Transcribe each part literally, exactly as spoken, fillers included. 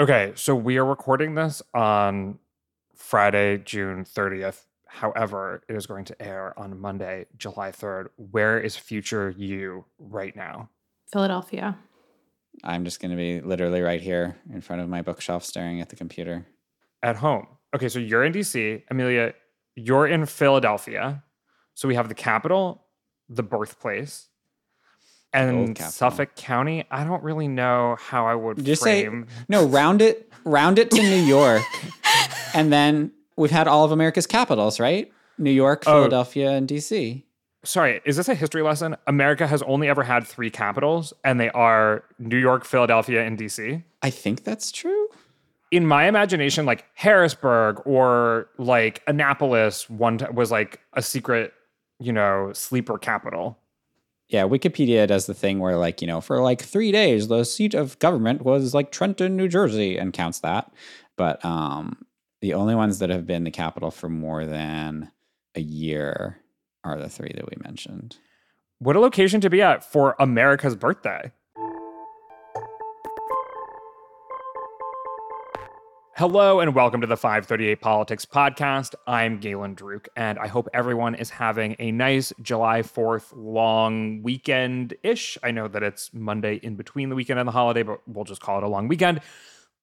Okay, so we are recording this on Friday, June thirtieth. However, it is going to air on Monday, July third. Where is future you right now? Philadelphia. I'm just going to be literally right here in front of my bookshelf staring at the computer. At home. Okay, so you're in D C. Amelia, you're in Philadelphia. So we have the capital, the birthplace. And Suffolk County, I don't really know how I would just frame. Say, no, round it, round it to New York. And then we've had all of America's capitals, right? New York, Philadelphia, oh. and D C. Sorry, is this a history lesson? America has only ever had three capitals, and they are New York, Philadelphia, and D C. I think that's true. In my imagination, like Harrisburg or like Annapolis one t- was like a secret, you know, sleeper capital. Yeah, Wikipedia does the thing where, like, you know, for like three days, the seat of government was like Trenton, New Jersey, and counts that. But um, the only ones that have been the capital for more than a year are the three that we mentioned. What a location to be at for America's birthday. Hello and welcome to the five thirty-eight Politics Podcast. I'm Galen Druk, and I hope everyone is having a nice July fourth long weekend-ish. I know that it's Monday in between the weekend and the holiday, but we'll just call it a long weekend.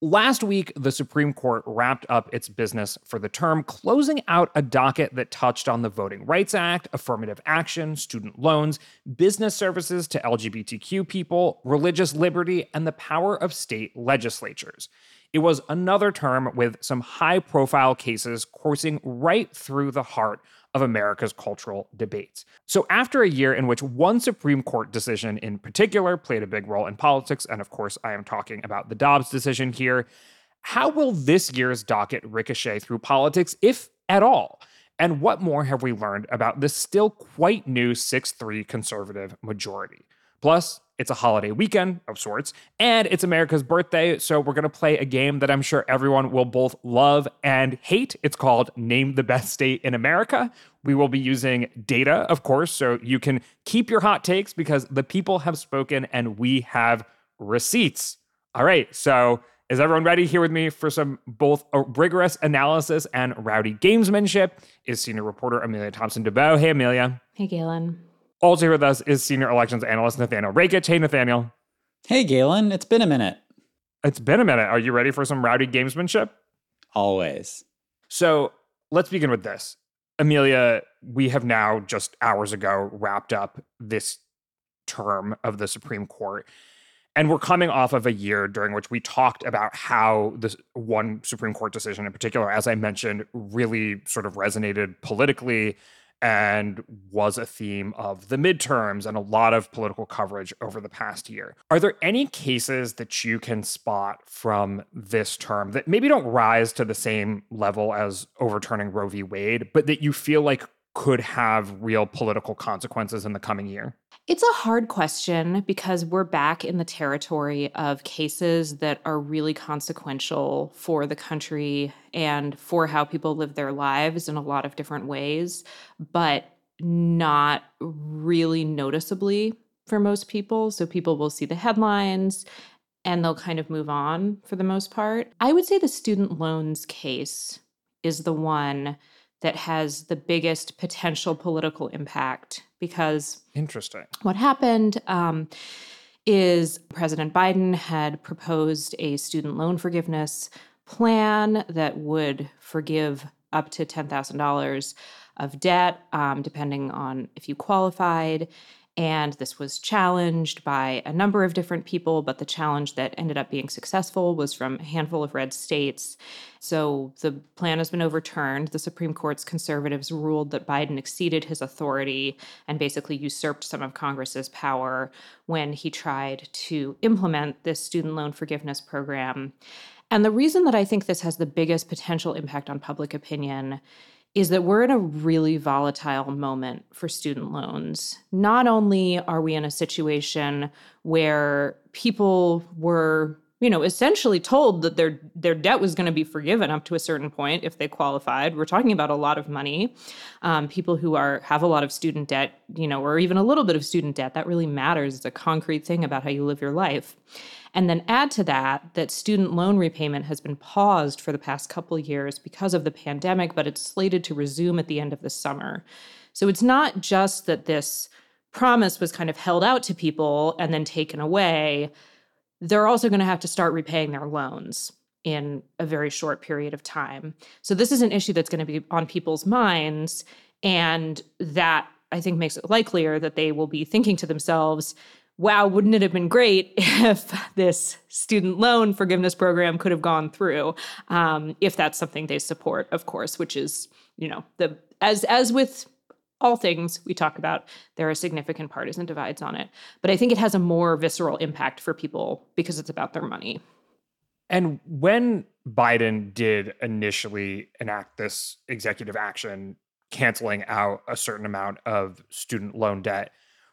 Last week, the Supreme Court wrapped up its business for the term, closing out a docket that touched on the Voting Rights Act, affirmative action, student loans, business services to L G B T Q people, religious liberty, and the power of state legislatures. It was another term with some high-profile cases coursing right through the heart of America's cultural debates. So after a year in which one Supreme Court decision in particular played a big role in politics, and of course I am talking about the Dobbs decision here, how will this year's docket ricochet through politics, if at all? And what more have we learned about this still quite new six three conservative majority? Plus, it's a holiday weekend of sorts, and it's America's birthday, so we're going to play a game that I'm sure everyone will both love and hate. It's called Name the Best State in America. We will be using data, of course, so you can keep your hot takes because the people have spoken and we have receipts. All right, so is everyone ready here with me for some both rigorous analysis and rowdy gamesmanship? Is senior reporter Amelia Thompson-DeBow. Hey, Amelia. Hey, Galen. Also here with us is senior elections analyst Nathaniel Rakich. Hey, Nathaniel. Hey, Galen. It's been a minute. It's been a minute. Are you ready for some rowdy gamesmanship? Always. So let's begin with this. Amelia, we have now just hours ago wrapped up this term of the Supreme Court. And we're coming off of a year during which we talked about how this one Supreme Court decision in particular, as I mentioned, really sort of resonated politically and was a theme of the midterms and a lot of political coverage over the past year. Are there any cases that you can spot from this term that maybe don't rise to the same level as overturning Roe v. Wade, but that you feel like could have real political consequences in the coming year? It's a hard question because we're back in the territory of cases that are really consequential for the country and for how people live their lives in a lot of different ways, but not really noticeably for most people. So people will see the headlines and they'll kind of move on for the most part. I would say the student loans case is the one that has the biggest potential political impact because Interesting. What happened um, is President Biden had proposed a student loan forgiveness plan that would forgive up to ten thousand dollars of debt, um, depending on if you qualified. And this was challenged by a number of different people, but the challenge that ended up being successful was from a handful of red states. So the plan has been overturned. The Supreme Court's conservatives ruled that Biden exceeded his authority and basically usurped some of Congress's power when he tried to implement this student loan forgiveness program. And the reason that I think this has the biggest potential impact on public opinion is that we're in a really volatile moment for student loans. Not only are we in a situation where people were, you know, essentially told that their their debt was going to be forgiven up to a certain point if they qualified. We're talking about a lot of money. Um, people who are have a lot of student debt, you know, or even a little bit of student debt, that really matters. It's a concrete thing about how you live your life. And then add to that that student loan repayment has been paused for the past couple of years because of the pandemic, but it's slated to resume at the end of the summer. So it's not just that this promise was kind of held out to people and then taken away. They're also going to have to start repaying their loans in a very short period of time. So this is an issue that's going to be on people's minds, and that, I think, makes it likelier that they will be thinking to themselves, wow, wouldn't it have been great if this student loan forgiveness program could have gone through, um, if that's something they support, of course, which is, you know, the as as with all things we talk about, there are significant partisan divides on it. But I think it has a more visceral impact for people because it's about their money. And when Biden did initially enact this executive action, canceling out a certain amount of student loan debt,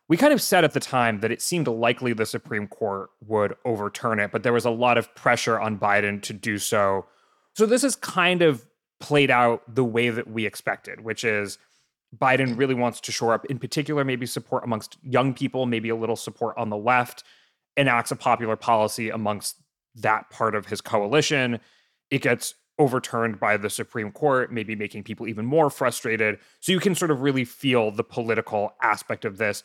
we kind of said at the time that it seemed likely the Supreme Court would overturn it, but there was a lot of pressure on Biden to do so. So this has kind of played out the way that we expected, which is Biden really wants to shore up, in particular, maybe support amongst young people, maybe a little support on the left, enacts a popular policy amongst that part of his coalition. It gets overturned by the Supreme Court, maybe making people even more frustrated. So you can sort of really feel the political aspect of this,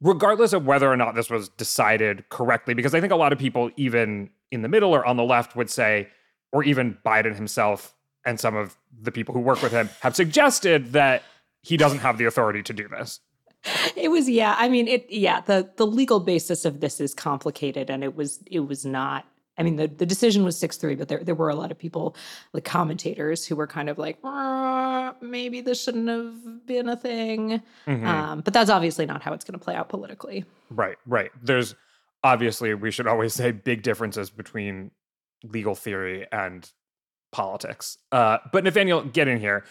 regardless of whether or not this was decided correctly, because I think a lot of people, even in the middle or on the left, would say, or even Biden himself and some of the people who work with him have suggested that he doesn't have the authority to do this. It was, yeah, I mean, it, yeah, the, the legal basis of this is complicated, and it was, it was not, I mean, the, the decision was six three, but there, there were a lot of people, like commentators, who were kind of like, maybe this shouldn't have been a thing. Mm-hmm. Um, but that's obviously not how it's going to play out politically. Right, right. There's obviously, we should always say, big differences between legal theory and politics. Uh, but Nathaniel, get in here.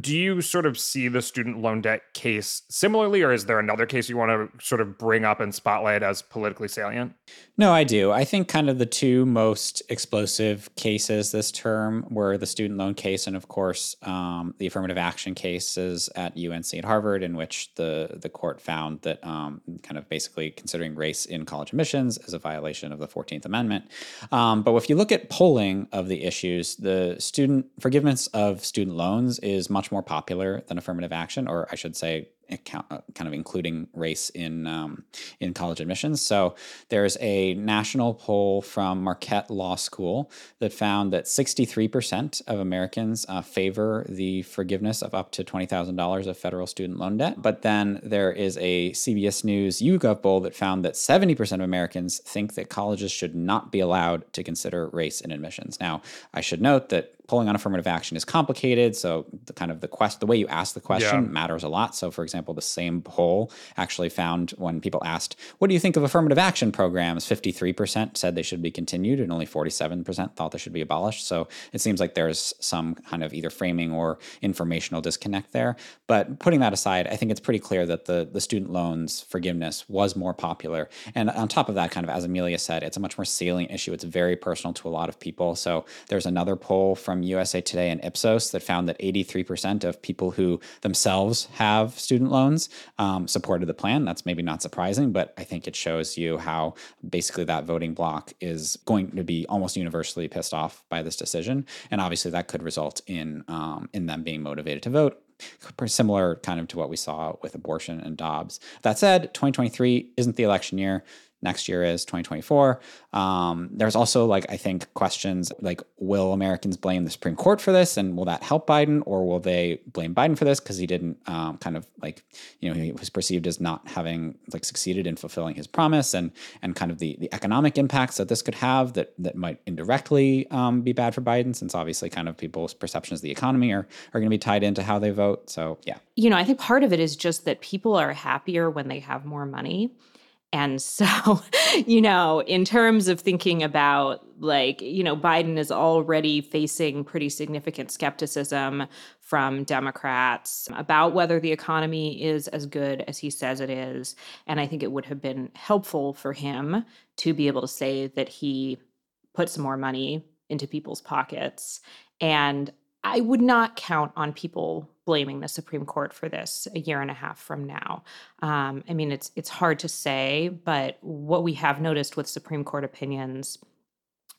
Do you sort of see the student loan debt case similarly, or is there another case you want to sort of bring up and spotlight as politically salient? No, I do. I think kind of the two most explosive cases this term were the student loan case and, of course, um, the affirmative action cases at U N C and Harvard, in which the, the court found that um, kind of basically considering race in college admissions is a violation of the fourteenth Amendment. Um, but if you look at polling of the issues, the student forgiveness of student loans is much more popular than affirmative action, or I should say account, kind of including race in um, in college admissions. So there's a national poll from Marquette Law School that found that sixty-three percent of Americans uh, favor the forgiveness of up to twenty thousand dollars of federal student loan debt. But then there is a C B S News YouGov poll that found that seventy percent of Americans think that colleges should not be allowed to consider race in admissions. Now, I should note that polling on affirmative action is complicated, so the kind of the quest, the way you ask the question yeah. matters a lot. So, for example, the same poll actually found when people asked, "What do you think of affirmative action programs?" fifty-three percent said they should be continued, and only forty-seven percent thought they should be abolished. So, it seems like there's some kind of either framing or informational disconnect there. But putting that aside, I think it's pretty clear that the the student loans forgiveness was more popular. And on top of that, kind of as Amelia said, it's a much more salient issue. It's very personal to a lot of people. So, there's another poll from U S A Today and Ipsos that found that eighty-three percent of people who themselves have student loans um, supported the plan. That's maybe not surprising, but I think it shows you how basically that voting bloc is going to be almost universally pissed off by this decision. And obviously that could result in um, in them being motivated to vote, similar kind of to what we saw with abortion and Dobbs. That said, twenty twenty-three isn't the election year. Next year is twenty twenty-four. Um, there's also, like, I think questions like, will Americans blame the Supreme Court for this? And will that help Biden? Or will they blame Biden for this? Because he didn't um, kind of like, you know, he was perceived as not having like succeeded in fulfilling his promise, and and kind of the, the economic impacts that this could have that, that might indirectly um, be bad for Biden, since obviously kind of people's perceptions of the economy are, are going to be tied into how they vote. So, yeah. You know, I think part of it is just that people are happier when they have more money. And so, you know, in terms of thinking about, like, you know, Biden is already facing pretty significant skepticism from Democrats about whether the economy is as good as he says it is. And I think it would have been helpful for him to be able to say that he put some more money into people's pockets. And I would not count on people blaming the Supreme Court for this a year and a half from now. Um, I mean, it's it's hard to say, but what we have noticed with Supreme Court opinions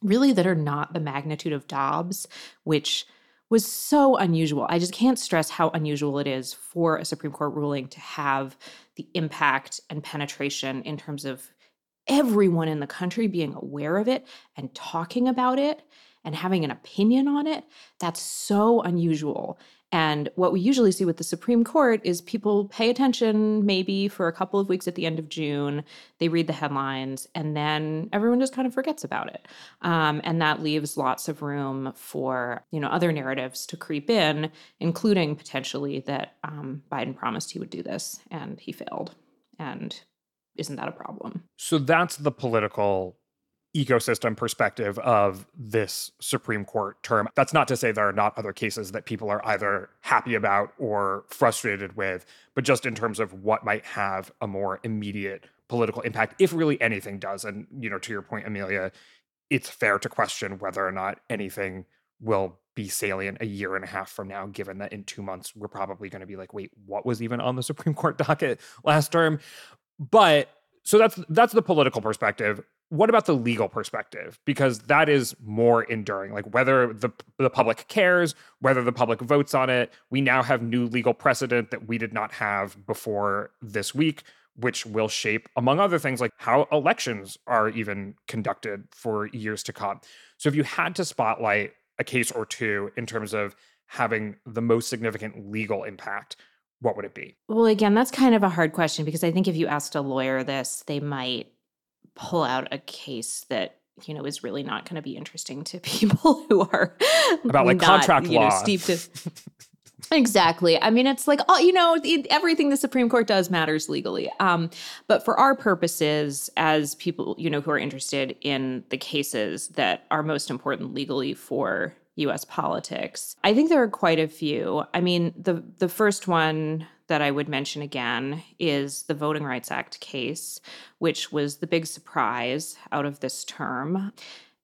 really that are not the magnitude of Dobbs, which was so unusual. I just can't stress how unusual it is for a Supreme Court ruling to have the impact and penetration in terms of everyone in the country being aware of it and talking about it and having an opinion on it. That's so unusual. And what we usually see with the Supreme Court is people pay attention maybe for a couple of weeks at the end of June, they read the headlines, and then everyone just kind of forgets about it. Um, and that leaves lots of room for, you know, other narratives to creep in, including potentially that um, Biden promised he would do this and he failed. And isn't that a problem? So that's the political ecosystem perspective of this Supreme Court term. That's not to say there are not other cases that people are either happy about or frustrated with, but just in terms of what might have a more immediate political impact, if really anything does. And, you know, to your point, Amelia, it's fair to question whether or not anything will be salient a year and a half from now, given that in two months, we're probably going to be like, wait, what was even on the Supreme Court docket last term? But so that's that's the political perspective. What about the legal perspective? Because that is more enduring, like whether the the public cares, whether the public votes on it. We now have new legal precedent that we did not have before this week, which will shape, among other things, like how elections are even conducted for years to come. So if you had to spotlight a case or two in terms of having the most significant legal impact, what would it be? Well, again, that's kind of a hard question, because I think if you asked a lawyer this, they might pull out a case that, you know, is really not going to be interesting to people who are about like not, contract you know, law. Steeped in... Exactly. I mean, it's like, oh, you know, it, everything the Supreme Court does matters legally. Um, but for our purposes, as people, you know, who are interested in the cases that are most important legally for U S politics, I think there are quite a few. I mean, the the first one that I would mention again is the Voting Rights Act case, which was the big surprise out of this term.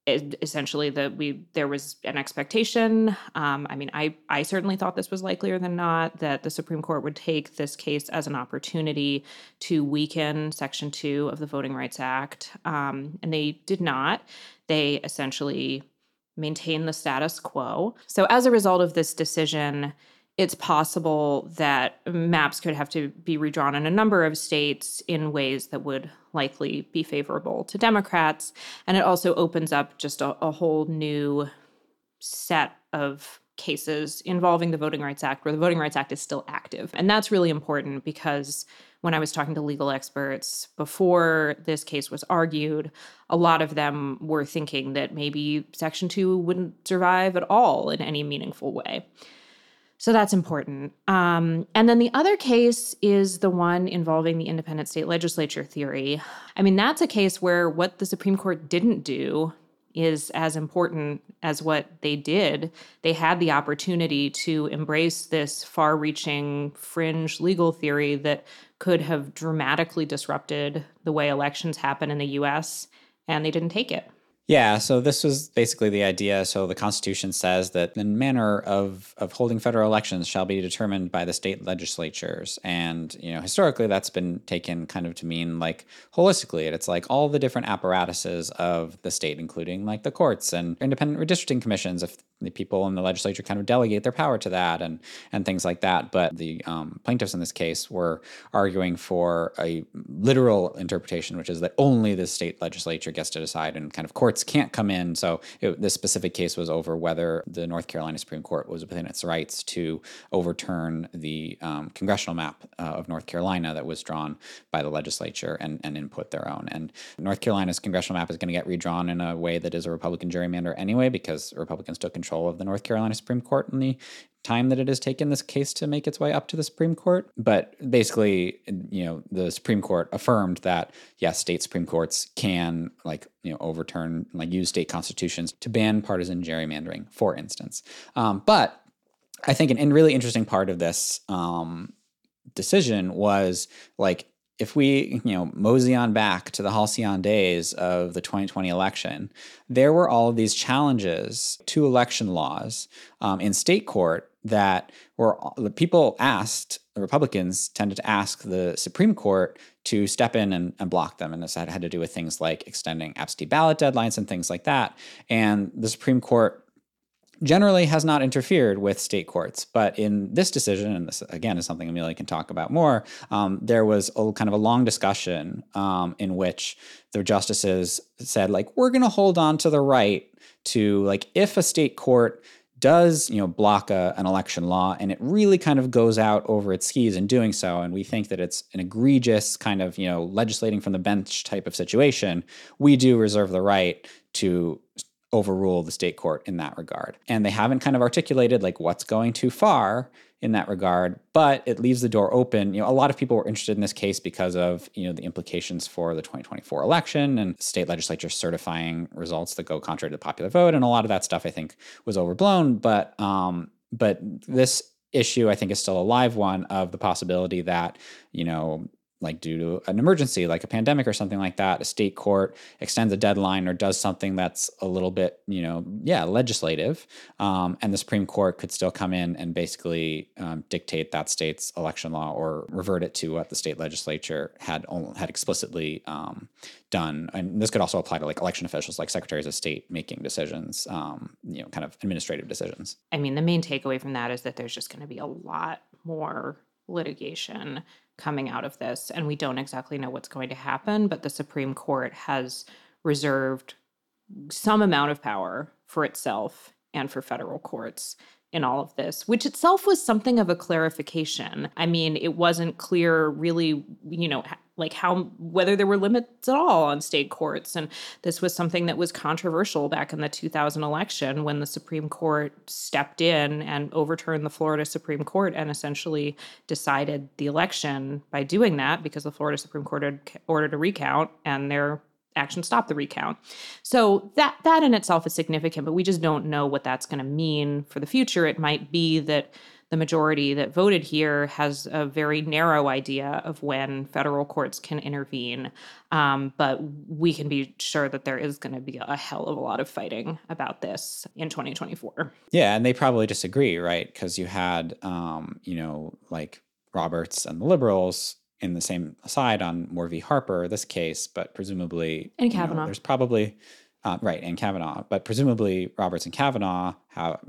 It, essentially, that we there was an expectation. Um, I mean, I I certainly thought this was likelier than not that the Supreme Court would take this case as an opportunity to weaken Section two of the Voting Rights Act, um, and they did not. They essentially maintain the status quo. So as a result of this decision, it's possible that maps could have to be redrawn in a number of states in ways that would likely be favorable to Democrats. And it also opens up just a, a whole new set of cases involving the Voting Rights Act, where the Voting Rights Act is still active. And that's really important, because when I was talking to legal experts before this case was argued, a lot of them were thinking that maybe Section two wouldn't survive at all in any meaningful way. So that's important. Um, and then the other case is the one involving the independent state legislature theory. I mean, that's a case where what the Supreme Court didn't do is as important as what they did. They had the opportunity to embrace this far-reaching fringe legal theory that could have dramatically disrupted the way elections happen in the U S, and they didn't take it. Yeah, so this was basically the idea. So the Constitution says that the manner of, of holding federal elections shall be determined by the state legislatures. And, you know, historically that's been taken kind of to mean like holistically. It's like all the different apparatuses of the state, including like the courts and independent redistricting commissions, if the people in the legislature kind of delegate their power to that and and things like that. But the um, plaintiffs in this case were arguing for a literal interpretation, which is that only the state legislature gets to decide and kind of courts can't come in. So it, this specific case was over whether the North Carolina Supreme Court was within its rights to overturn the um, congressional map uh, of North Carolina that was drawn by the legislature and, and input their own. And North Carolina's congressional map is going to get redrawn in a way that is a Republican gerrymander anyway, because Republicans took control of the North Carolina Supreme Court in the time that it has taken this case to make its way up to the Supreme Court. But basically, you know, the Supreme Court affirmed that, yes, state Supreme Courts can, like, you know, overturn, like, use state constitutions to ban partisan gerrymandering, for instance. Um, but I think an, an really interesting part of this um, decision was, like, if we, you know, mosey on back to the halcyon days of the twenty twenty election, there were all of these challenges to election laws um, in state court that were people asked, the Republicans tended to ask the Supreme Court to step in and, and block them. And this had, had to do with things like extending absentee ballot deadlines and things like that. And the Supreme Court generally has not interfered with state courts. But in this decision, and this, again, is something Amelia can talk about more, um, there was a kind of a long discussion um, in which the justices said, like, we're going to hold on to the right to, like, if a state court does, you know, block a, an election law, and it really kind of goes out over its skis in doing so, and we think that it's an egregious kind of, you know, legislating from the bench type of situation, we do reserve the right to overrule the state court in that regard. And they haven't kind of articulated, like, what's going too far in that regard, but it leaves the door open. You know, a lot of people were interested in this case because of, you know, the implications for the twenty twenty-four election and state legislatures certifying results that go contrary to the popular vote. And a lot of that stuff, I think, was overblown. But um, but this issue, I think, is still a live one of the possibility that, you know, like due to an emergency, like a pandemic or something like that, a state court extends a deadline or does something that's a little bit, you know, yeah, legislative. Um, and the Supreme Court could still come in and basically um, dictate that state's election law or revert it to what the state legislature had had explicitly um, done. And this could also apply to, like, election officials, like secretaries of state making decisions, um, you know, kind of administrative decisions. I mean, the main takeaway from that is that there's just going to be a lot more litigation coming out of this, and we don't exactly know what's going to happen, but the Supreme Court has reserved some amount of power for itself and for federal courts in all of this, which itself was something of a clarification. I mean, it wasn't clear really, you know, like how, whether there were limits at all on state courts. And this was something that was controversial back in the two thousand election when the Supreme Court stepped in and overturned the Florida Supreme Court and essentially decided the election by doing that, because the Florida Supreme Court had ordered a recount and their action stopped the recount. So that that in itself is significant, but we just don't know what that's going to mean for the future. It might be that the majority that voted here has a very narrow idea of when federal courts can intervene. Um, but we can be sure that there is going to be a hell of a lot of fighting about this in twenty twenty-four. Yeah, and they probably disagree, right? Because you had, um, you know, like Roberts and the liberals in the same side on Moore v. Harper, this case, but presumably... And Kavanaugh. You know, there's probably... Uh, right, and Kavanaugh. But presumably Roberts and Kavanaugh have,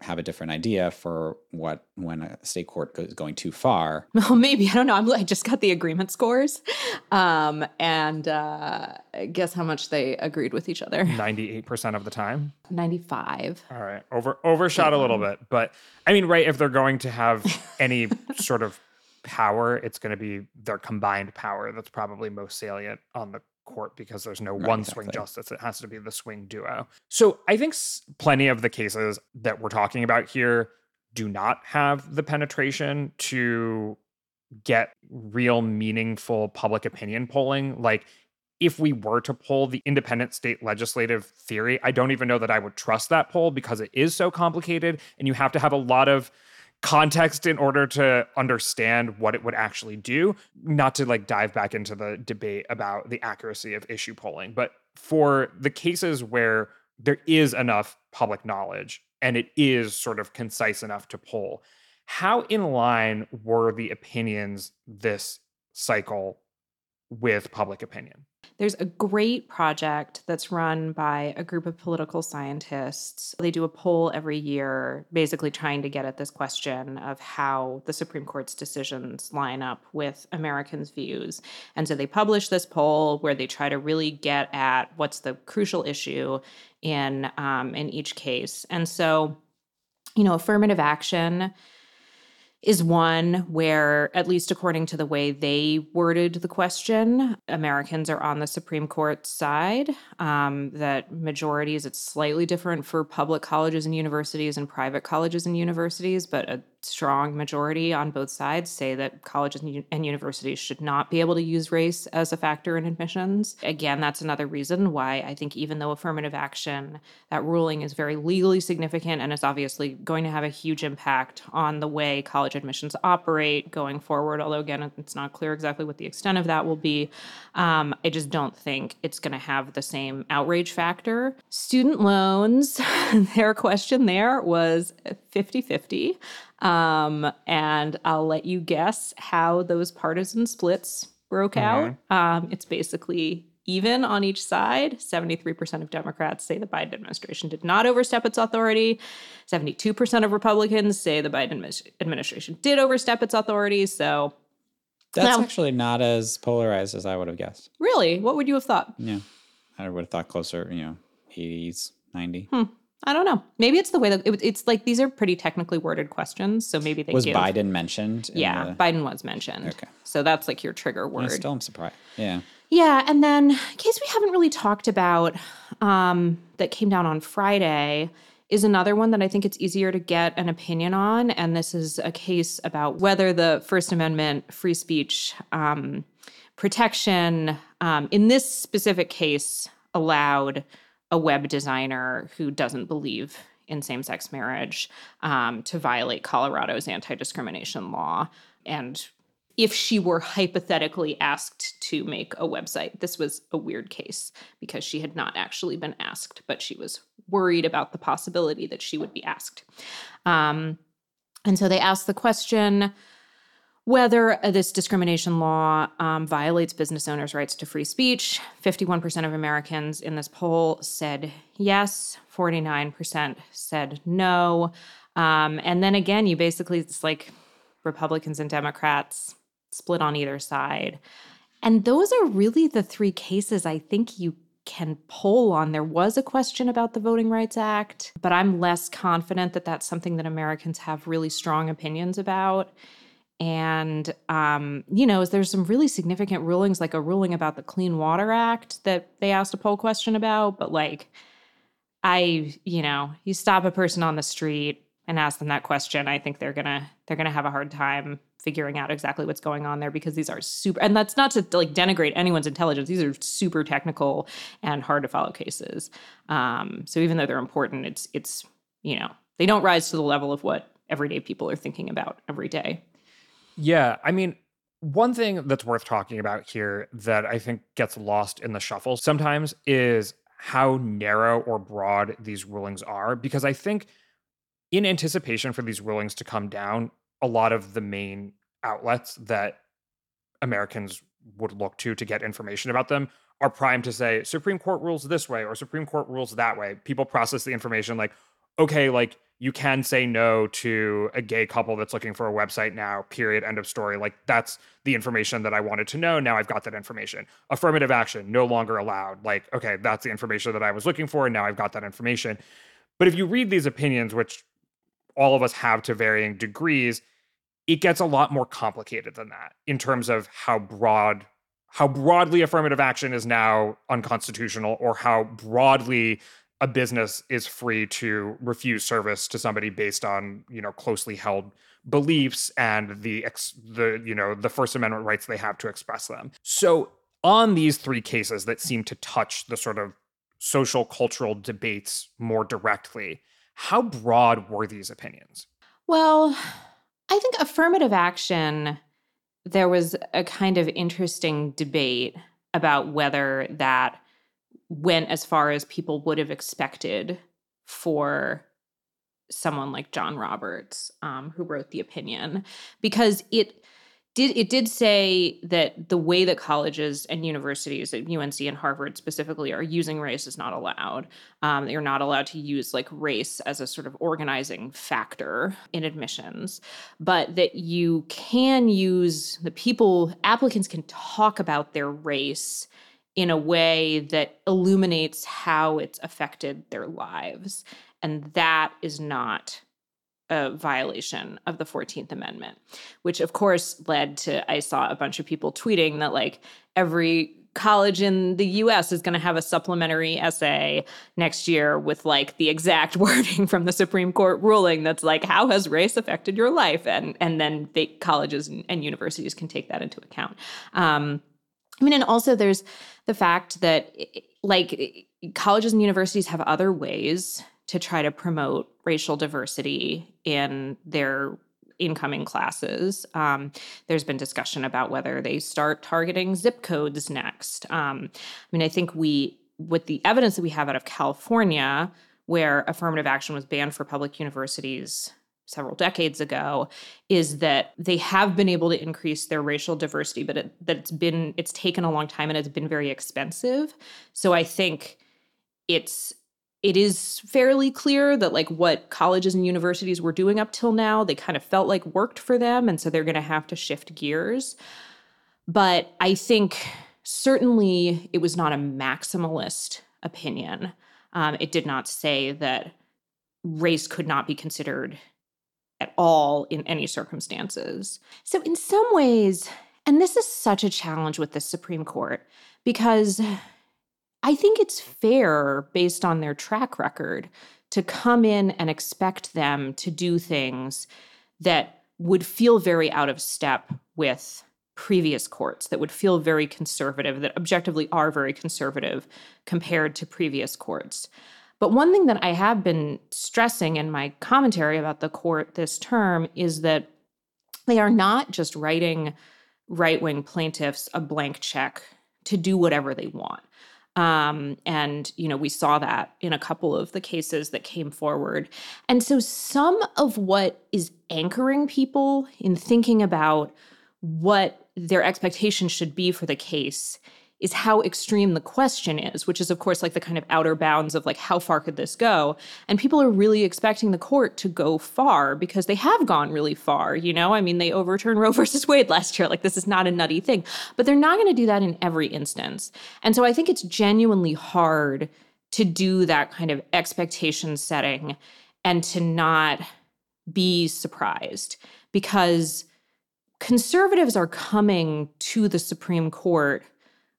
have a different idea for what when a state court is going too far. Well, maybe. I don't know. I'm, I just got the agreement scores. Um, and uh, guess how much they agreed with each other. ninety-eight percent of the time? ninety-five. All right. Over, overshot yeah. a little bit. But, I mean, right, if they're going to have any sort of power, it's going to be their combined power that's probably most salient on the court, because there's no right, one exactly. swing justice. It has to be the swing duo. So I think plenty of the cases that we're talking about here do not have the penetration to get real meaningful public opinion polling. Like, if we were to poll the independent state legislative theory, I don't even know that I would trust that poll, because it is so complicated and you have to have a lot of context in order to understand what it would actually do. Not to, like, dive back into the debate about the accuracy of issue polling, but for the cases where there is enough public knowledge and it is sort of concise enough to poll, how in line were the opinions this cycle with public opinion? There's a great project that's run by a group of political scientists. They do a poll every year, basically trying to get at this question of how the Supreme Court's decisions line up with Americans' views. And so they publish this poll where they try to really get at what's the crucial issue in um, in each case. And so, you know, affirmative action is one where, at least according to the way they worded the question, Americans are on the Supreme Court's side, um, that majorities, it's slightly different for public colleges and universities and private colleges and universities, but a strong majority on both sides say that colleges and universities should not be able to use race as a factor in admissions. Again, that's another reason why I think even though affirmative action, that ruling is very legally significant and is obviously going to have a huge impact on the way college admissions operate going forward, although again, it's not clear exactly what the extent of that will be. Um, I just don't think it's going to have the same outrage factor. Student loans, their question there was fifty-fifty. Um, and I'll let you guess how those partisan splits broke mm-hmm. out. Um, it's basically even on each side. seventy-three percent of Democrats say the Biden administration did not overstep its authority. seventy-two percent of Republicans say the Biden administ- administration did overstep its authority. So that's no. actually not as polarized as I would have guessed. Really? What would you have thought? Yeah. I would have thought closer, you know, eighties, ninety. Hmm. I don't know. Maybe it's the way that it, it's like these are pretty technically worded questions, so maybe they was give. Biden mentioned. Yeah, the... Biden was mentioned. Okay, so that's like your trigger word. I still am surprised. Yeah. Yeah, and then a case we haven't really talked about um, that came down on Friday is another one that I think it's easier to get an opinion on, and this is a case about whether the First Amendment free speech um, protection um, in this specific case allowed a web designer who doesn't believe in same-sex marriage um, to violate Colorado's anti-discrimination law. And if she were hypothetically asked to make a website, this was a weird case because she had not actually been asked, but she was worried about the possibility that she would be asked. Um, and so they asked the question whether this discrimination law um, violates business owners' rights to free speech. fifty-one percent of Americans in this poll said yes. forty-nine percent said no. Um, and then again, you basically, it's like Republicans and Democrats split on either side. And those are really the three cases I think you can poll on. There was a question about the Voting Rights Act, but I'm less confident that that's something that Americans have really strong opinions about. And, um, you know, there's some really significant rulings, like a ruling about the Clean Water Act that they asked a poll question about. But, like, I, you know, you stop a person on the street and ask them that question, I think they're going to they're gonna have a hard time figuring out exactly what's going on there because these are super – and that's not to, like, denigrate anyone's intelligence. These are super technical and hard-to-follow cases. Um, so even though they're important, it's it's, you know, they don't rise to the level of what everyday people are thinking about every day. Yeah, I mean, one thing that's worth talking about here that I think gets lost in the shuffle sometimes is how narrow or broad these rulings are, because I think in anticipation for these rulings to come down, a lot of the main outlets that Americans would look to to get information about them are primed to say, Supreme Court rules this way or Supreme Court rules that way. People process the information like, okay, like, you can say no to a gay couple that's looking for a website now, period, end of story. Like, that's the information that I wanted to know. Now I've got that information. Affirmative action, no longer allowed. Like, okay, that's the information that I was looking for. And now I've got that information. But if you read these opinions, which all of us have to varying degrees, it gets a lot more complicated than that in terms of how broad, how broadly affirmative action is now unconstitutional or how broadly a business is free to refuse service to somebody based on, you know, closely held beliefs and the, ex- the you know, the First Amendment rights they have to express them. So on these three cases that seem to touch the sort of social cultural debates more directly, how broad were these opinions? Well, I think affirmative action, there was a kind of interesting debate about whether that went as far as people would have expected for someone like John Roberts, um, who wrote the opinion, because it did it did say that the way that colleges and universities at U N C and Harvard specifically are using race is not allowed. Um, you're not allowed to use like race as a sort of organizing factor in admissions, but that you can use the people, applicants can talk about their race in a way that illuminates how it's affected their lives. And that is not a violation of the fourteenth Amendment, which of course led to, I saw a bunch of people tweeting that like every college in the U S is going to have a supplementary essay next year with like the exact wording from the Supreme Court ruling that's like, how has race affected your life? And and then they, colleges and, and universities can take that into account. Um, I mean, and also there's the fact that like colleges and universities have other ways to try to promote racial diversity in their incoming classes. Um, there's been discussion about whether they start targeting zip codes next. Um, I mean, I think we, with the evidence that we have out of California, where affirmative action was banned for public universities several decades ago, is that they have been able to increase their racial diversity, but it, that it's been, it's taken a long time and it's been very expensive. So I think it's, it is fairly clear that like what colleges and universities were doing up till now, they kind of felt like worked for them. And so they're going to have to shift gears. But I think certainly it was not a maximalist opinion. Um, it did not say that race could not be considered at all in any circumstances. So in some ways, and this is such a challenge with the Supreme Court, because I think it's fair, based on their track record, to come in and expect them to do things that would feel very out of step with previous courts, that would feel very conservative, that objectively are very conservative compared to previous courts. But one thing that I have been stressing in my commentary about the court this term is that they are not just writing right-wing plaintiffs a blank check to do whatever they want. Um, and, you know, we saw that in a couple of the cases that came forward. And so some of what is anchoring people in thinking about what their expectations should be for the case is how extreme the question is, which is, of course, like the kind of outer bounds of like, how far could this go? And people are really expecting the court to go far because they have gone really far, you know? I mean, they overturned Roe versus Wade last year. Like, this is not a nutty thing. But they're not going to do that in every instance. And so I think it's genuinely hard to do that kind of expectation setting and to not be surprised, because conservatives are coming to the Supreme Court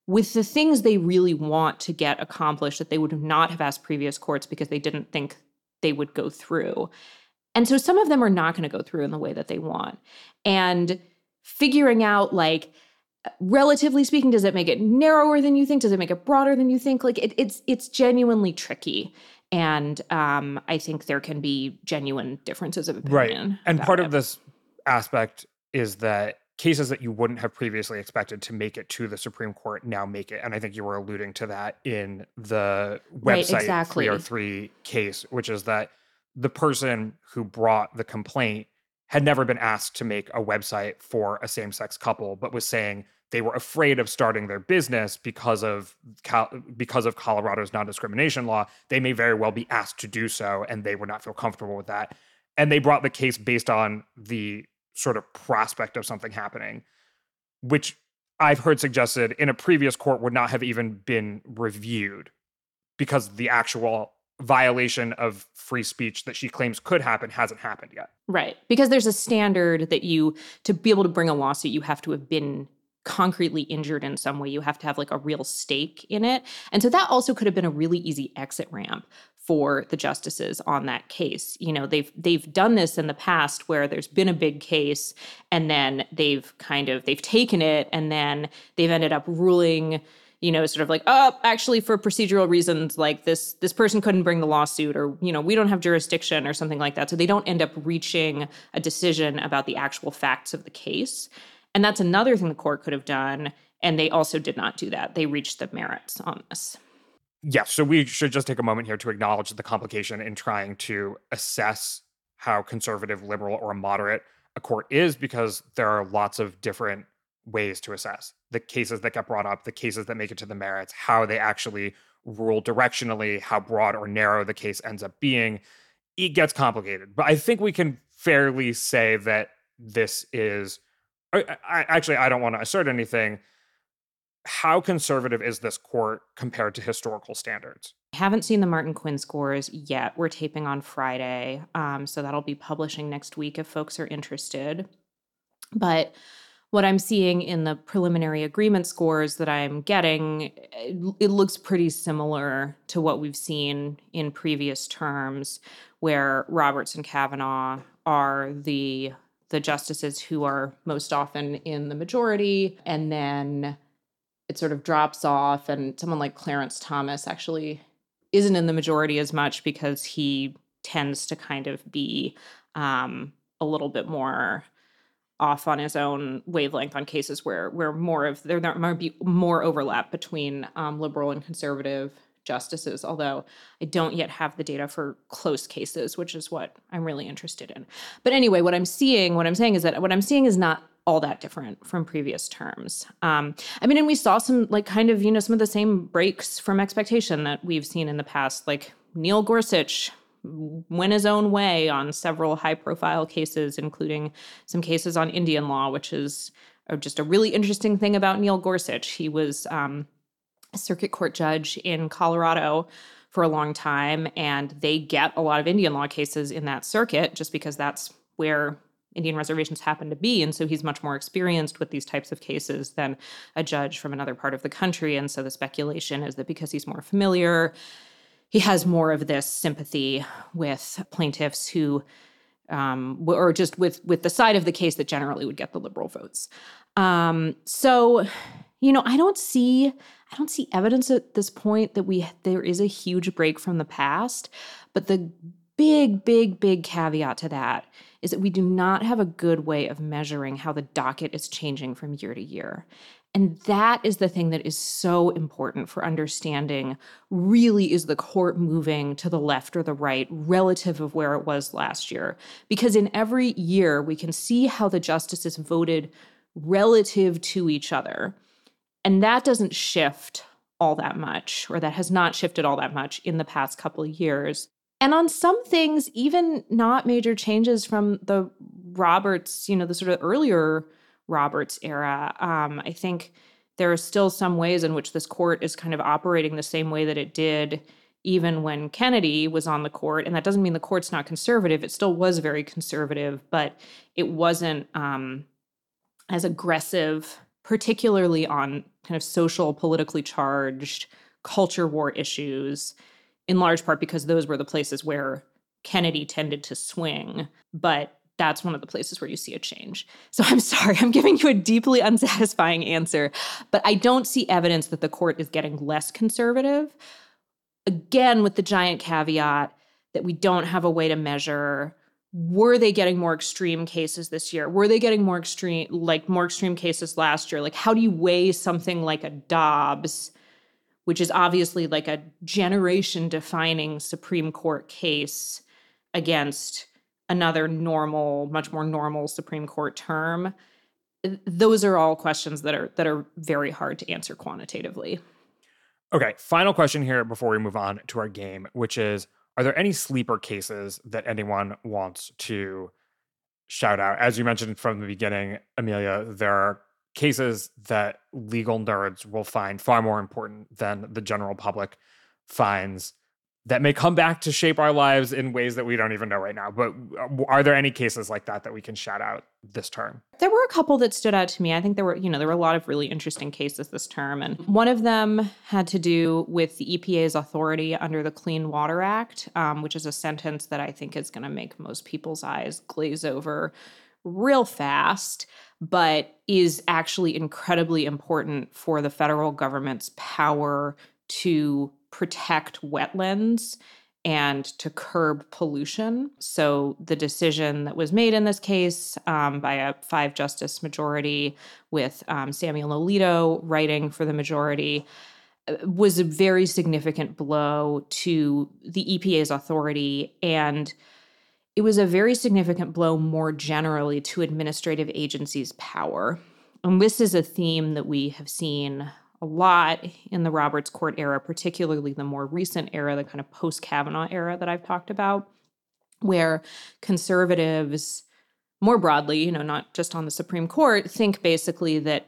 with the things they really want to get accomplished that they would not have asked previous courts because they didn't think they would go through. And so some of them are not going to go through in the way that they want. And figuring out, like, relatively speaking, does it make it narrower than you think? Does it make it broader than you think? Like, it, it's it's genuinely tricky. And um, I think there can be genuine differences of opinion. Right. And part it. of this aspect is that cases that you wouldn't have previously expected to make it to the Supreme Court now make it. And I think you were alluding to that in the website right, exactly. three oh three case, which is that the person who brought the complaint had never been asked to make a website for a same-sex couple, but was saying they were afraid of starting their business because of because of Colorado's non-discrimination law. They may very well be asked to do so, and they would not feel comfortable with that. And they brought the case based on the sort of prospect of something happening, which I've heard suggested in a previous court would not have even been reviewed because the actual violation of free speech that she claims could happen hasn't happened yet. Right. Because there's a standard that you, to be able to bring a lawsuit, you have to have been concretely injured in some way. You have to have like a real stake in it. And so that also could have been a really easy exit ramp for the justices on that case. You know, they've they've done this in the past where there's been a big case and then they've kind of, they've taken it and then they've ended up ruling, you know, sort of like, oh, actually for procedural reasons, like this this person couldn't bring the lawsuit, or, you know, we don't have jurisdiction or something like that. So they don't end up reaching a decision about the actual facts of the case. And that's another thing the court could have done. And they also did not do that. They reached the merits on this. Yeah, so we should just take a moment here to acknowledge the complication in trying to assess how conservative, liberal, or moderate a court is, because there are lots of different ways to assess the cases that get brought up, the cases that make it to the merits, how they actually rule directionally, how broad or narrow the case ends up being. It gets complicated. But I think we can fairly say that this is, I, I, actually, I don't want to assert anything. How conservative is this court compared to historical standards? I haven't seen the Martin Quinn scores yet. We're taping on Friday, um, so that'll be publishing next week if folks are interested. But what I'm seeing in the preliminary agreement scores that I'm getting, it looks pretty similar to what we've seen in previous terms, where Roberts and Kavanaugh are the the justices who are most often in the majority, and then it sort of drops off, and someone like Clarence Thomas actually isn't in the majority as much because he tends to kind of be um, a little bit more off on his own wavelength on cases where where more of there might be more overlap between um, liberal and conservative justices, although I don't yet have the data for close cases, which is what I'm really interested in. But anyway, what I'm seeing, what I'm saying is that what I'm seeing is not all that different from previous terms. Um, I mean, and we saw some like kind of, you know, some of the same breaks from expectation that we've seen in the past, like Neil Gorsuch went his own way on several high-profile cases, including some cases on Indian law, which is just a really interesting thing about Neil Gorsuch. He was um, a circuit court judge in Colorado for a long time, and they get a lot of Indian law cases in that circuit just because that's where Indian reservations happen to be, and so he's much more experienced with these types of cases than a judge from another part of the country. And so the speculation is that because he's more familiar, he has more of this sympathy with plaintiffs who, um, or just with with the side of the case that generally would get the liberal votes. Um, so, you know, I don't see I don't see evidence at this point that we there is a huge break from the past. But the big, big, big caveat to that is that we do not have a good way of measuring how the docket is changing from year to year. And that is the thing that is so important for understanding, really, is the court moving to the left or the right relative of where it was last year? Because in every year, we can see how the justices voted relative to each other. And that doesn't shift all that much, or that has not shifted all that much in the past couple of years. And on some things, even not major changes from the Roberts, you know, the sort of earlier Roberts era. Um, I think there are still some ways in which this court is kind of operating the same way that it did even when Kennedy was on the court. And that doesn't mean the court's not conservative. It still was very conservative, but it wasn't um, as aggressive, particularly on kind of social, politically charged culture war issues, in large part because those were the places where Kennedy tended to swing. But that's one of the places where you see a change. So I'm sorry, I'm giving you a deeply unsatisfying answer, but I don't see evidence that the court is getting less conservative. Again, with the giant caveat that we don't have a way to measure, were they getting more extreme cases this year? Were they getting more extreme, like more extreme cases last year? Like, how do you weigh something like a Dobbs, which is obviously like a generation-defining Supreme Court case, against another normal, much more normal Supreme Court term? Those are all questions that are that are very hard to answer quantitatively. Okay, final question here before we move on to our game, which is, are there any sleeper cases that anyone wants to shout out? As you mentioned from the beginning, Amelia, there are cases that legal nerds will find far more important than the general public finds, that may come back to shape our lives in ways that we don't even know right now. But are there any cases like that that we can shout out this term? There were a couple that stood out to me. I think there were, you know, there were a lot of really interesting cases this term. And one of them had to do with the E P A's authority under the Clean Water Act, um, which is a sentence that I think is going to make most people's eyes glaze over real fast, but is actually incredibly important for the federal government's power to protect wetlands and to curb pollution. So the decision that was made in this case um, by a five-justice majority with um, Samuel Alito writing for the majority was a very significant blow to the E P A's authority, and it was a very significant blow more generally to administrative agencies' power. And this is a theme that we have seen a lot in the Roberts court era, particularly the more recent era, the kind of post-Kavanaugh era that I've talked about, where conservatives more broadly, you know, not just on the Supreme Court, think basically that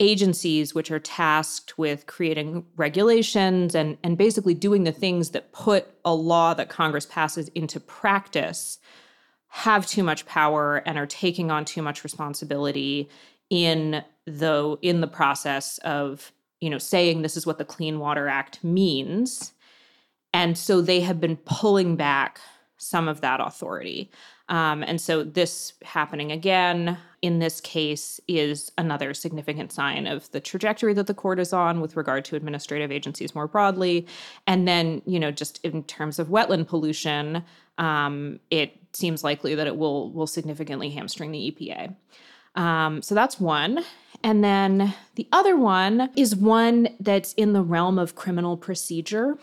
agencies which are tasked with creating regulations and, and basically doing the things that put a law that Congress passes into practice have too much power and are taking on too much responsibility in the in the process of, you know, saying this is what the Clean Water Act means. And so they have been pulling back some of that authority. Um, and so this happening again in this case is another significant sign of the trajectory that the court is on with regard to administrative agencies more broadly. And then, you know, just in terms of wetland pollution, um, it seems likely that it will, will significantly hamstring the E P A. Um, so that's one. And then the other one is one that's in the realm of criminal procedure.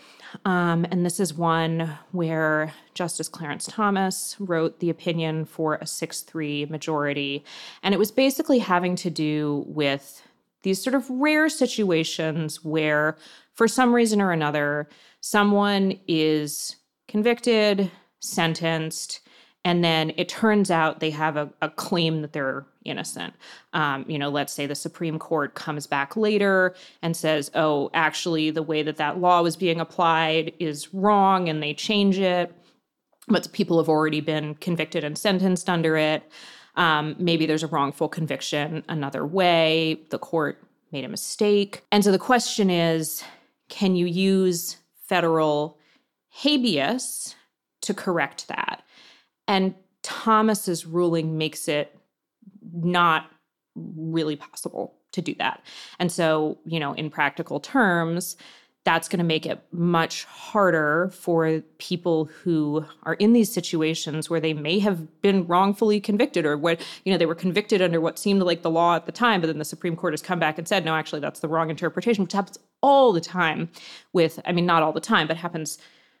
Um, and this is one where Justice Clarence Thomas wrote the opinion for a six three majority. And it was basically having to do with these sort of rare situations where, for some reason or another, someone is convicted, sentenced, and then it turns out they have a, a claim that they're innocent. Um, you know, let's say the Supreme Court comes back later and says, oh, actually, the way that that law was being applied is wrong, and they change it. But people have already been convicted and sentenced under it. Um, maybe there's a wrongful conviction another way. The court made a mistake. And so the question is, can you use federal habeas to correct that? And Thomas's ruling makes it not really possible to do that. And so, you know, in practical terms, that's going to make it much harder for people who are in these situations where they may have been wrongfully convicted or where, you know, they were convicted under what seemed like the law at the time, but then the Supreme Court has come back and said, no, actually, that's the wrong interpretation, which happens all the time with, I mean, not all the time, but happens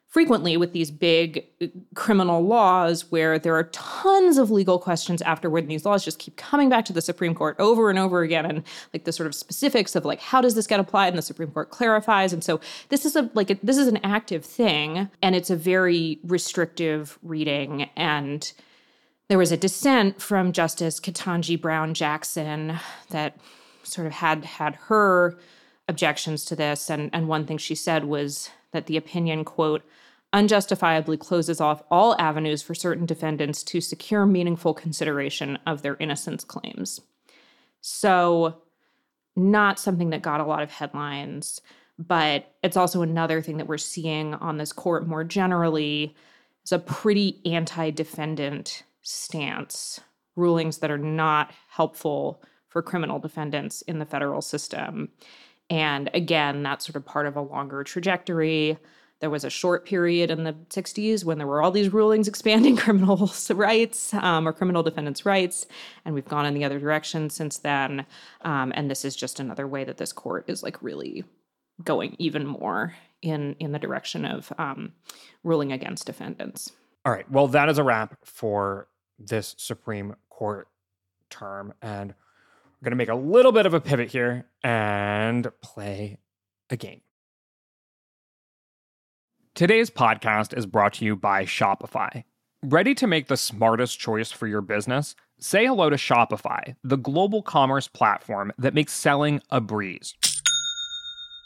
frequently with these big criminal laws where there are tons of legal questions afterward, and these laws just keep coming back to the Supreme Court over and over again, and like the sort of specifics of like, how does this get applied? And the Supreme Court clarifies. And so this is a like a, this is an active thing, and it's a very restrictive reading. And there was a dissent from Justice Ketanji Brown Jackson that sort of had had her objections to this. And, and one thing she said was that the opinion, quote, unjustifiably closes off all avenues for certain defendants to secure meaningful consideration of their innocence claims. So not something that got a lot of headlines, but it's also another thing that we're seeing on this court more generally. It's a pretty anti-defendant stance, rulings that are not helpful for criminal defendants in the federal system. And again, that's sort of part of a longer trajectory. There was a short period in the sixties when there were all these rulings expanding criminal rights um, or criminal defendants' rights, and we've gone in the other direction since then. Um, and this is just another way that this court is like really going even more in, in the direction of um, ruling against defendants. All right. Well, that is a wrap for this Supreme Court term. And we're going to make a little bit of a pivot here and play a game. Today's podcast is brought to you by Shopify. Ready to make the smartest choice for your business? Say hello to Shopify, the global commerce platform that makes selling a breeze.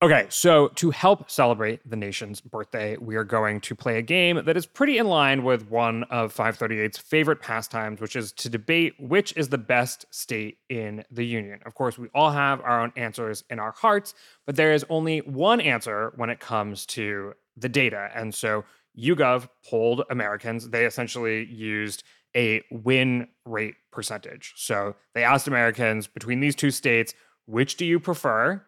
Okay, so to help celebrate the nation's birthday, we are going to play a game that is pretty in line with one of five thirty-eight's favorite pastimes, which is to debate which is the best state in the union. Of course, we all have our own answers in our hearts, but there is only one answer when it comes to the data. And so YouGov polled Americans. They essentially used a win rate percentage. So they asked Americans, between these two states, which do you prefer?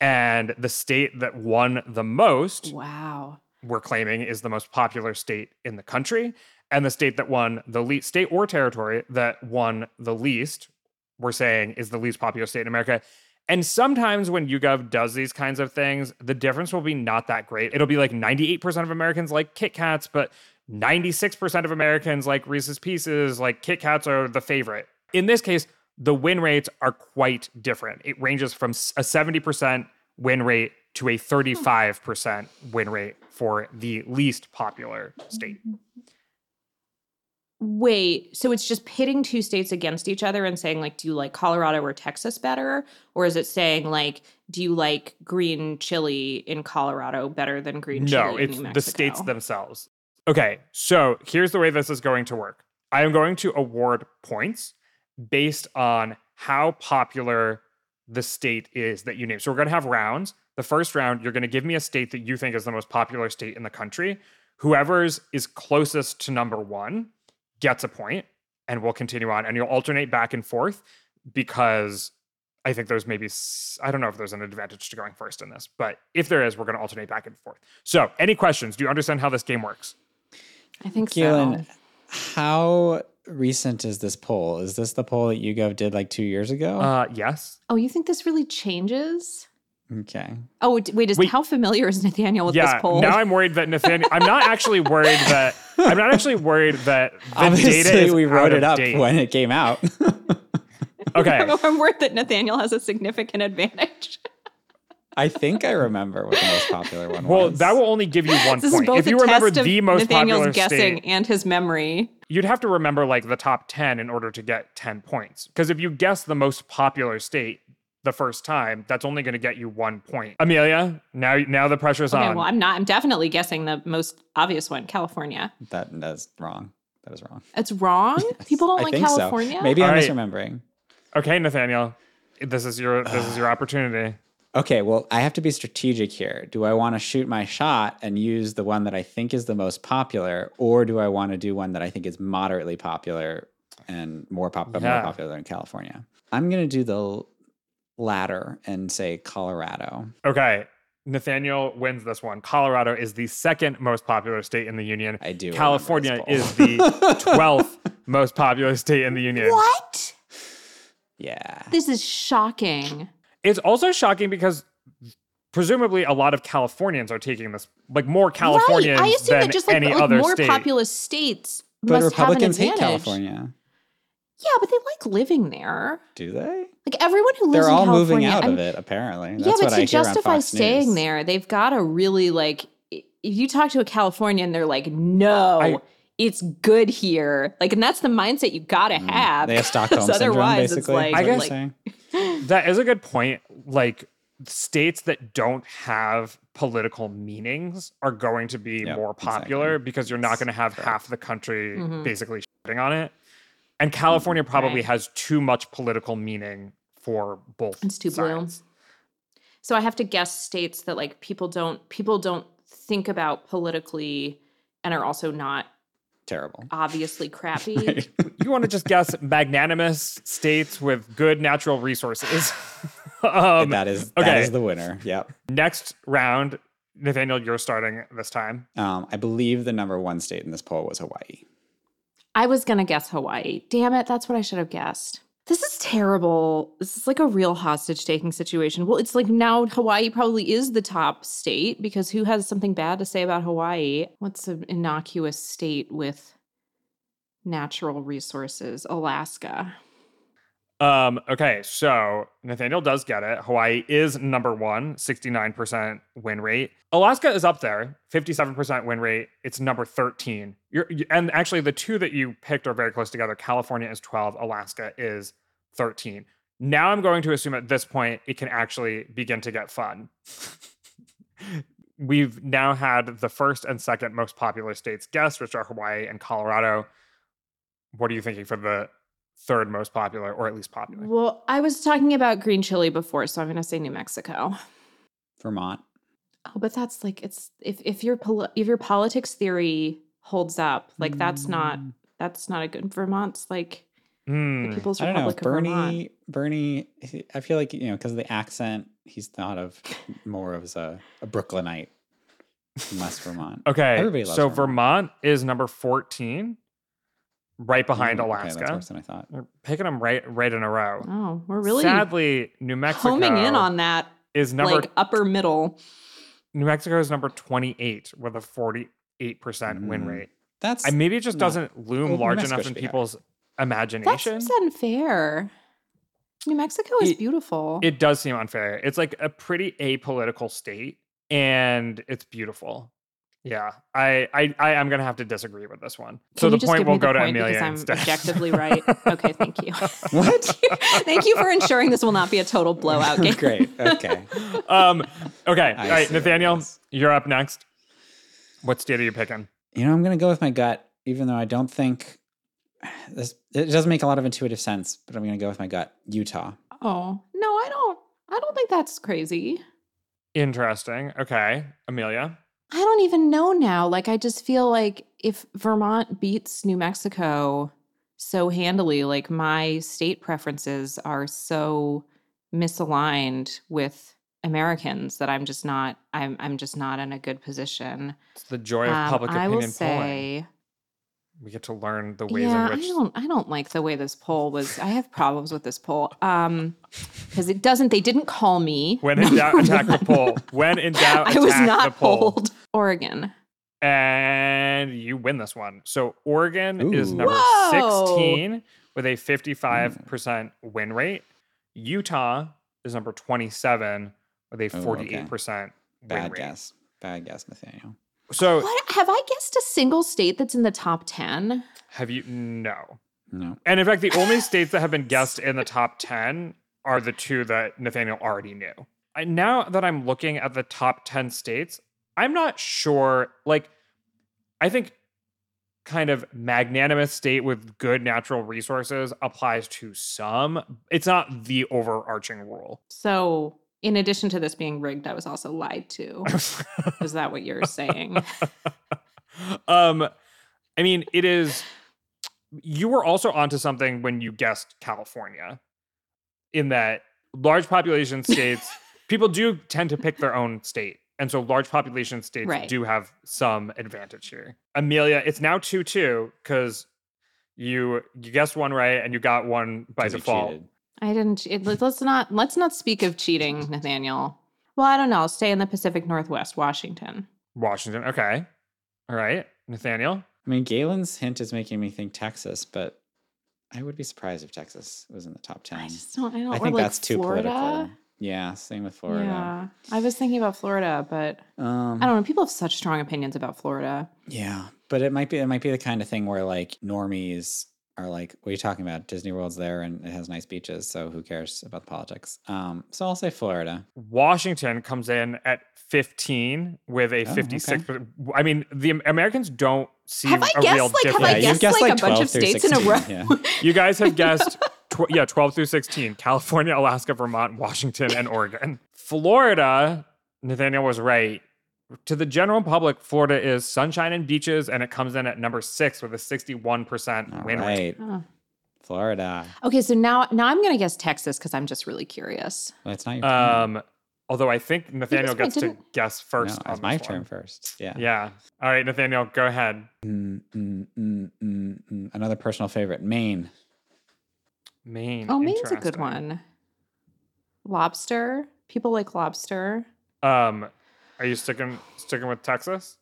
And the state that won the most, wow, we're claiming is the most popular state in the country. And the state that won the least, state or territory that won the least, we're saying is the least popular state in America. And sometimes when YouGov does these kinds of things, the difference will be not that great. It'll be like ninety-eight percent of Americans like Kit Kats, but ninety-six percent of Americans like Reese's Pieces, like Kit Kats are the favorite. In this case, the win rates are quite different. It ranges from a seventy percent win rate to a thirty-five percent win rate for the least popular state. Wait, so it's just pitting two states against each other and saying, like, do you like Colorado or Texas better? Or is it saying, like, do you like green chili in Colorado better than green chili in New Mexico? No, it's the states themselves. Okay, so here's the way this is going to work. I am going to award points based on how popular the state is that you name. So we're going to have rounds. The first round, you're going to give me a state that you think is the most popular state in the country. Whoever's is closest to number one gets a point, and we'll continue on. And you'll alternate back and forth because I think there's maybe, I don't know if there's an advantage to going first in this, but if there is, we're going to alternate back and forth. So any questions? Do you understand how this game works? I think so. Galen, how recent is this poll? Is this the poll that YouGov did like two years ago? Uh, yes. Oh, you think this really changes? Okay. Oh, wait, is, wait, how familiar is Nathaniel with yeah, this poll? Yeah, now I'm worried that Nathaniel, I'm not actually worried that, I'm not actually worried that the Obviously, data is we wrote it up date. When it came out. Okay. I'm worried that Nathaniel has a significant advantage. I think I remember what the most popular one well, was. Well, that will only give you one this point. Is both if you a remember test of the most Nathaniel's popular guessing state, and his memory. You'd have to remember like the top ten in order to get ten points. Because if you guess the most popular state the first time, that's only going to get you one point. Amelia, now now the pressure's okay, on. Well, I'm not. I'm definitely guessing the most obvious one, California. That that's wrong. That is wrong. It's wrong? Yes, people don't I like California? So. Maybe All I'm right. misremembering. Okay, Nathaniel, this is your this is your opportunity. Okay, well, I have to be strategic here. Do I want to shoot my shot and use the one that I think is the most popular, or do I want to do one that I think is moderately popular and more, pop- yeah. more popular in California? I'm going to do the latter and say Colorado. Okay, Nathaniel wins this one. Colorado is the second most popular state in the union. I do. California is the twelfth most popular state in the union. What? Yeah. This is shocking. It's also shocking because presumably a lot of Californians are taking this, like more Californians right. I assume than that just like, any like other more state. More populous states but must Republicans have an advantage. Hate California. Yeah, but they like living there. Do they? Like everyone who lives They're in California. They're all moving out I'm, of it, apparently. That's yeah, but what to I justify staying News. There, they've got to really like, if you talk to a Californian, they're like, no, I, it's good here. Like, and that's the mindset you got to mm, have. They have Stockholm syndrome, otherwise basically. It's like, I guess. Like, that is a good point. Like states that don't have political meanings are going to be yep, more popular exactly. because you're not going to have right. half the country mm-hmm. basically shitting on it. And California mm-hmm. probably right. has too much political meaning for both It's too sides. Blue. So I have to guess states that like people don't people don't think about politically and are also not terrible. Obviously crappy. Right. You want to just guess magnanimous states with good natural resources. um, that is okay. That is the winner. Yep. Next round, Nathaniel, you're starting this time. Um, I believe the number one state in this poll was Hawaii. I was going to guess Hawaii. Damn it. That's what I should have guessed. This is terrible. This is like a real hostage-taking situation. Well, it's like now Hawaii probably is the top state because who has something bad to say about Hawaii? What's an innocuous state with natural resources? Alaska. Um, okay, so Nathaniel does get it. Hawaii is number one, sixty-nine percent win rate. Alaska is up there, fifty-seven percent win rate. It's number thirteen. You're, and actually, the two that you picked are very close together. California is twelve. Alaska is thirteen. Now I'm going to assume at this point it can actually begin to get fun. We've now had the first and second most popular states guessed, which are Hawaii and Colorado. What are you thinking for the third most popular, or at least popular? Well, I was talking about green chili before, so I'm going to say New Mexico. Vermont. Oh, but that's like, it's if if your poli- if your politics theory holds up, like mm. that's not that's not a good. Vermont's like mm. the People's Republic I don't know. Of Bernie, Vermont. Bernie, I feel like, you know, because of the accent, he's thought of more as a, a Brooklynite than less Vermont. Okay, everybody loves so Vermont. Vermont is number fourteen. Right behind mm, Alaska. Okay, that's worse than I thought. We're picking them right, right in a row. Oh, we're really sadly New Mexico homing in on that. Is number like upper middle. New Mexico is number twenty-eight with a forty-eight percent win rate. That's I, maybe it just doesn't loom well, large enough in people's out. Imagination. That's unfair. New Mexico is it, beautiful. It does seem unfair. It's like a pretty apolitical state, and it's beautiful. Yeah, I, I, I am going to have to disagree with this one. Can so the point will go to Amelia because I'm instead. Objectively right. Okay, thank you. What? Thank you for ensuring this will not be a total blowout game. Great, okay. um, okay, all right, Nathaniel, you're up next. What state are you picking? You know, I'm going to go with my gut, even though I don't think this, it doesn't make a lot of intuitive sense, but I'm going to go with my gut, Utah. Oh, no, I don't, I don't think that's crazy. Interesting. Okay, Amelia. I don't even know now. Like, I just feel like if Vermont beats New Mexico so handily, like my state preferences are so misaligned with Americans that I'm just not, I'm I'm just not in a good position. It's the joy of public um, opinion I will say, polling. We get to learn the ways yeah, in which. I don't, I don't like the way this poll was. I have problems with this poll. Um, because it doesn't, they didn't call me. When in doubt, attack the poll. When in doubt, attack the poll. I was not polled. Oregon. And you win this one. So Oregon Ooh. Is number Whoa. sixteen with a fifty-five percent win rate. Utah is number twenty-seven with a forty-eight percent okay. win Bad rate. Bad guess. Bad guess, Nathaniel. So what? Have I guessed a single state that's in the top ten? Have you? No. No. And in fact, the only states that have been guessed in the top ten are the two that Nathaniel already knew. I, now that I'm looking at the top ten states, I'm not sure. Like, I think kind of magnanimous state with good natural resources applies to some. It's not the overarching rule. So in addition to this being rigged, I was also lied to. Is that what you're saying? um, I mean, it is. You were also onto something when you guessed California, in that large population states, people do tend to pick their own state. And so large population states right. do have some advantage here. Amelia, it's now two two because you you guessed one right and you got one by default. I didn't. It, let's not. Let's not speak of cheating, Nathaniel. Well, I don't know. I'll stay in the Pacific Northwest, Washington. Washington. Okay. All right, Nathaniel. I mean, Galen's hint is making me think Texas, but I would be surprised if Texas was in the top ten. I just don't. I don't. I think like that's too Florida? Political. Yeah. Same with Florida. Yeah. I was thinking about Florida, but um, I don't know. People have such strong opinions about Florida. Yeah, but it might be. It might be the kind of thing where like normies are like, what are you talking about? Disney World's there and it has nice beaches, so who cares about the politics? Um, so I'll say Florida. Washington comes in at fifteen with a oh, fifty-six. Okay. I mean, the Americans don't see have I a guessed, real like, difference. Have I yeah, guessed, guessed like, like a bunch of states sixteen, in a row? Yeah. You guys have guessed, tw- yeah, twelve through sixteen. California, Alaska, Vermont, Washington, and Oregon. Florida, Nathaniel was right. To the general public, Florida is sunshine and beaches, and it comes in at number six with a sixty-one percent All win right. rate. Oh. Florida. Okay, so now now I'm going to guess Texas because I'm just really curious. Well, it's not your turn. Um, although I think Nathaniel gets to guess first. No, it's my turn first. Yeah. Yeah. All right, Nathaniel, go ahead. Mm, mm, mm, mm, mm. Another personal favorite, Maine. Maine. Oh, Maine's a good one. Lobster. People like lobster. Um, are you sticking sticking with Texas?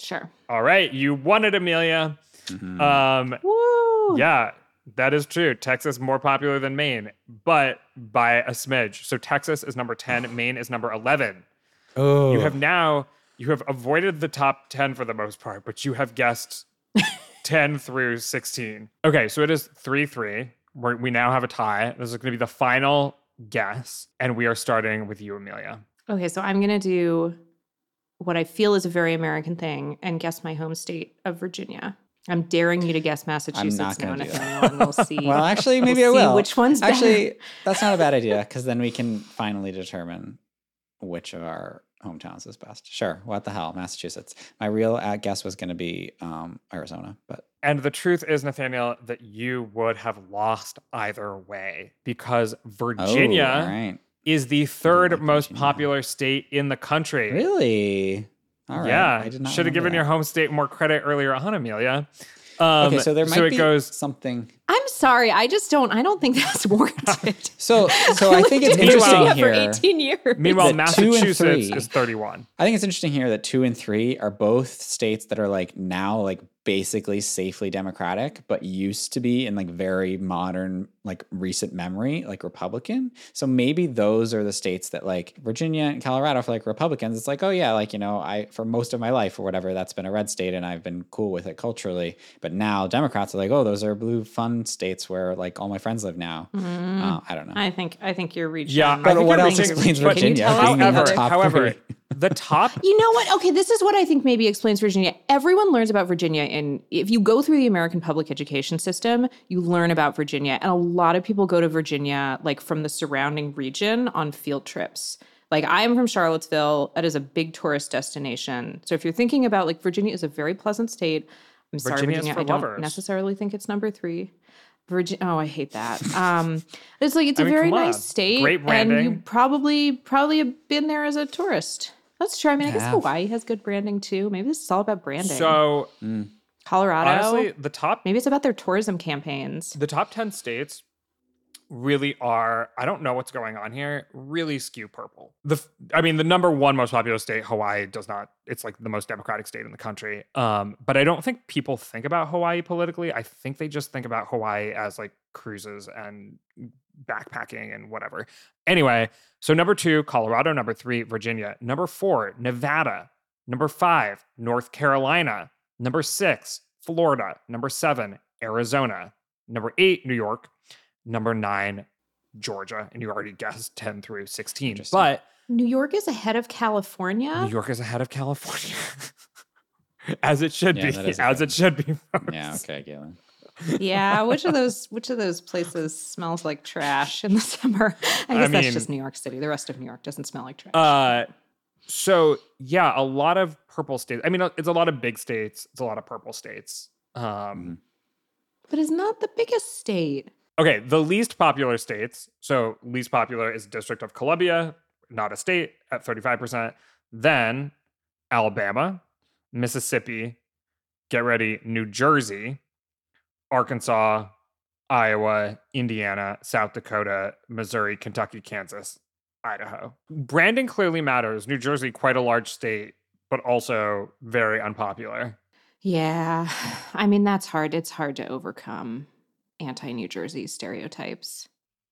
Sure. All right, you won it, Amelia. Mm-hmm. Um, Woo! Yeah, that is true. Texas more popular than Maine, but by a smidge. So Texas is number ten, Maine is number eleven. Oh, you have now you have avoided the top ten for the most part, but you have guessed ten through sixteen. Okay, so it is three three. We're, we now have a tie. This is going to be the final guess, and we are starting with you, Amelia. Okay, so I'm going to do what I feel is a very American thing and guess my home state of Virginia. I'm daring you to guess Massachusetts now, Nathaniel, and we'll see. Well, actually, maybe we'll I will. See which one's better. Actually, that's not a bad idea, because then we can finally determine which of our hometowns is best. Sure, what the hell, Massachusetts. My real guess was going to be um, Arizona, but... And the truth is, Nathaniel, that you would have lost either way, because Virginia oh, all right. is the third most Virginia. popular state in the country. Really? All right. Yeah. I did not Should have given that. your home state more credit earlier on, Amelia. Um, okay, so there might so be goes, something. I'm sorry. I just don't, I don't think that's warranted. so so I think it's interesting here. For eighteen years. Meanwhile, Massachusetts is thirty-one. I think it's interesting here that two and three are both states that are like now like basically safely Democratic, but used to be in like very modern, like recent memory, like Republican. So maybe those are the states that like Virginia and Colorado for like Republicans. It's like, oh yeah, like, you know, I, for most of my life or whatever, that's been a red state and I've been cool with it culturally. But now Democrats are like, oh, those are blue fun states where like all my friends live now. Mm-hmm. Uh, I don't know. I think, I think you're reaching. Yeah. But what else reaching, explains Virginia? However, the however the top. You know what? Okay. This is what I think maybe explains Virginia. Everyone learns about Virginia. And if you go through the American public education system, you learn about Virginia. And a lot of people go to Virginia, like from the surrounding region on field trips. Like I am from Charlottesville. That is a big tourist destination. So if you're thinking about like Virginia is a very pleasant state. I'm sorry, Virginia, Virginia I don't lovers. necessarily think it's number three. Virginia, oh, I hate that. Um, it's like it's I a mean, very nice on. state. Great branding. And you probably, probably have been there as a tourist. That's true. I mean, yeah. I guess Hawaii has good branding too. Maybe this is all about branding. So mm. Colorado. Honestly, the top... Maybe it's about their tourism campaigns. The top ten states really are, I don't know what's going on here, really skew purple. The, I mean, the number one most popular state, Hawaii, does not, it's like the most democratic state in the country. Um, but I don't think people think about Hawaii politically. I think they just think about Hawaii as like cruises and backpacking and whatever. Anyway, so number two, Colorado. Number three, Virginia. Number four, Nevada. Number five, North Carolina. Number six, Florida. Number seven, Arizona. Number eight, New York. Number nine, Georgia. And you already guessed ten through sixteen. But New York is ahead of California. New York is ahead of California. As it should yeah, be. As it should be. First. Yeah, okay, Galen. Yeah, which of those which of those places smells like trash in the summer? I guess I that's mean, just New York City. The rest of New York doesn't smell like trash. Uh So, yeah, a lot of purple states. I mean, it's a lot of big states. It's a lot of purple states. Um, but it's not the biggest state. Okay, the least popular states. So, least popular is District of Columbia, not a state, at thirty-five percent. Then, Alabama, Mississippi, get ready, New Jersey, Arkansas, Iowa, Indiana, South Dakota, Missouri, Kentucky, Kansas. Idaho. Branding clearly matters. New Jersey, quite a large state, but also very unpopular. Yeah. I mean, that's hard. It's hard to overcome anti-New Jersey stereotypes.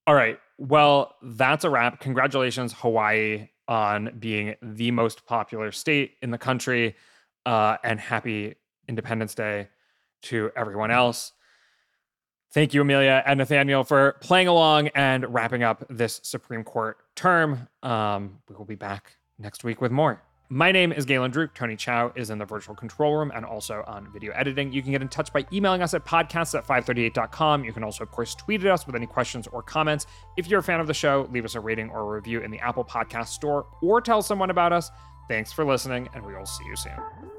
All right. Well, that's a wrap. Congratulations, Hawaii, on being the most popular state in the country. Uh, and happy Independence Day to everyone else. Thank you, Amelia and Nathaniel, for playing along and wrapping up this Supreme Court term. Um, we will be back next week with more. My name is Galen Druk. Tony Chow is in the virtual control room and also on video editing. You can get in touch by emailing us at podcasts at five thirty-eight dot com. You can also, of course, tweet at us with any questions or comments. If you're a fan of the show, leave us a rating or a review in the Apple Podcast Store or tell someone about us. Thanks for listening, and we will see you soon.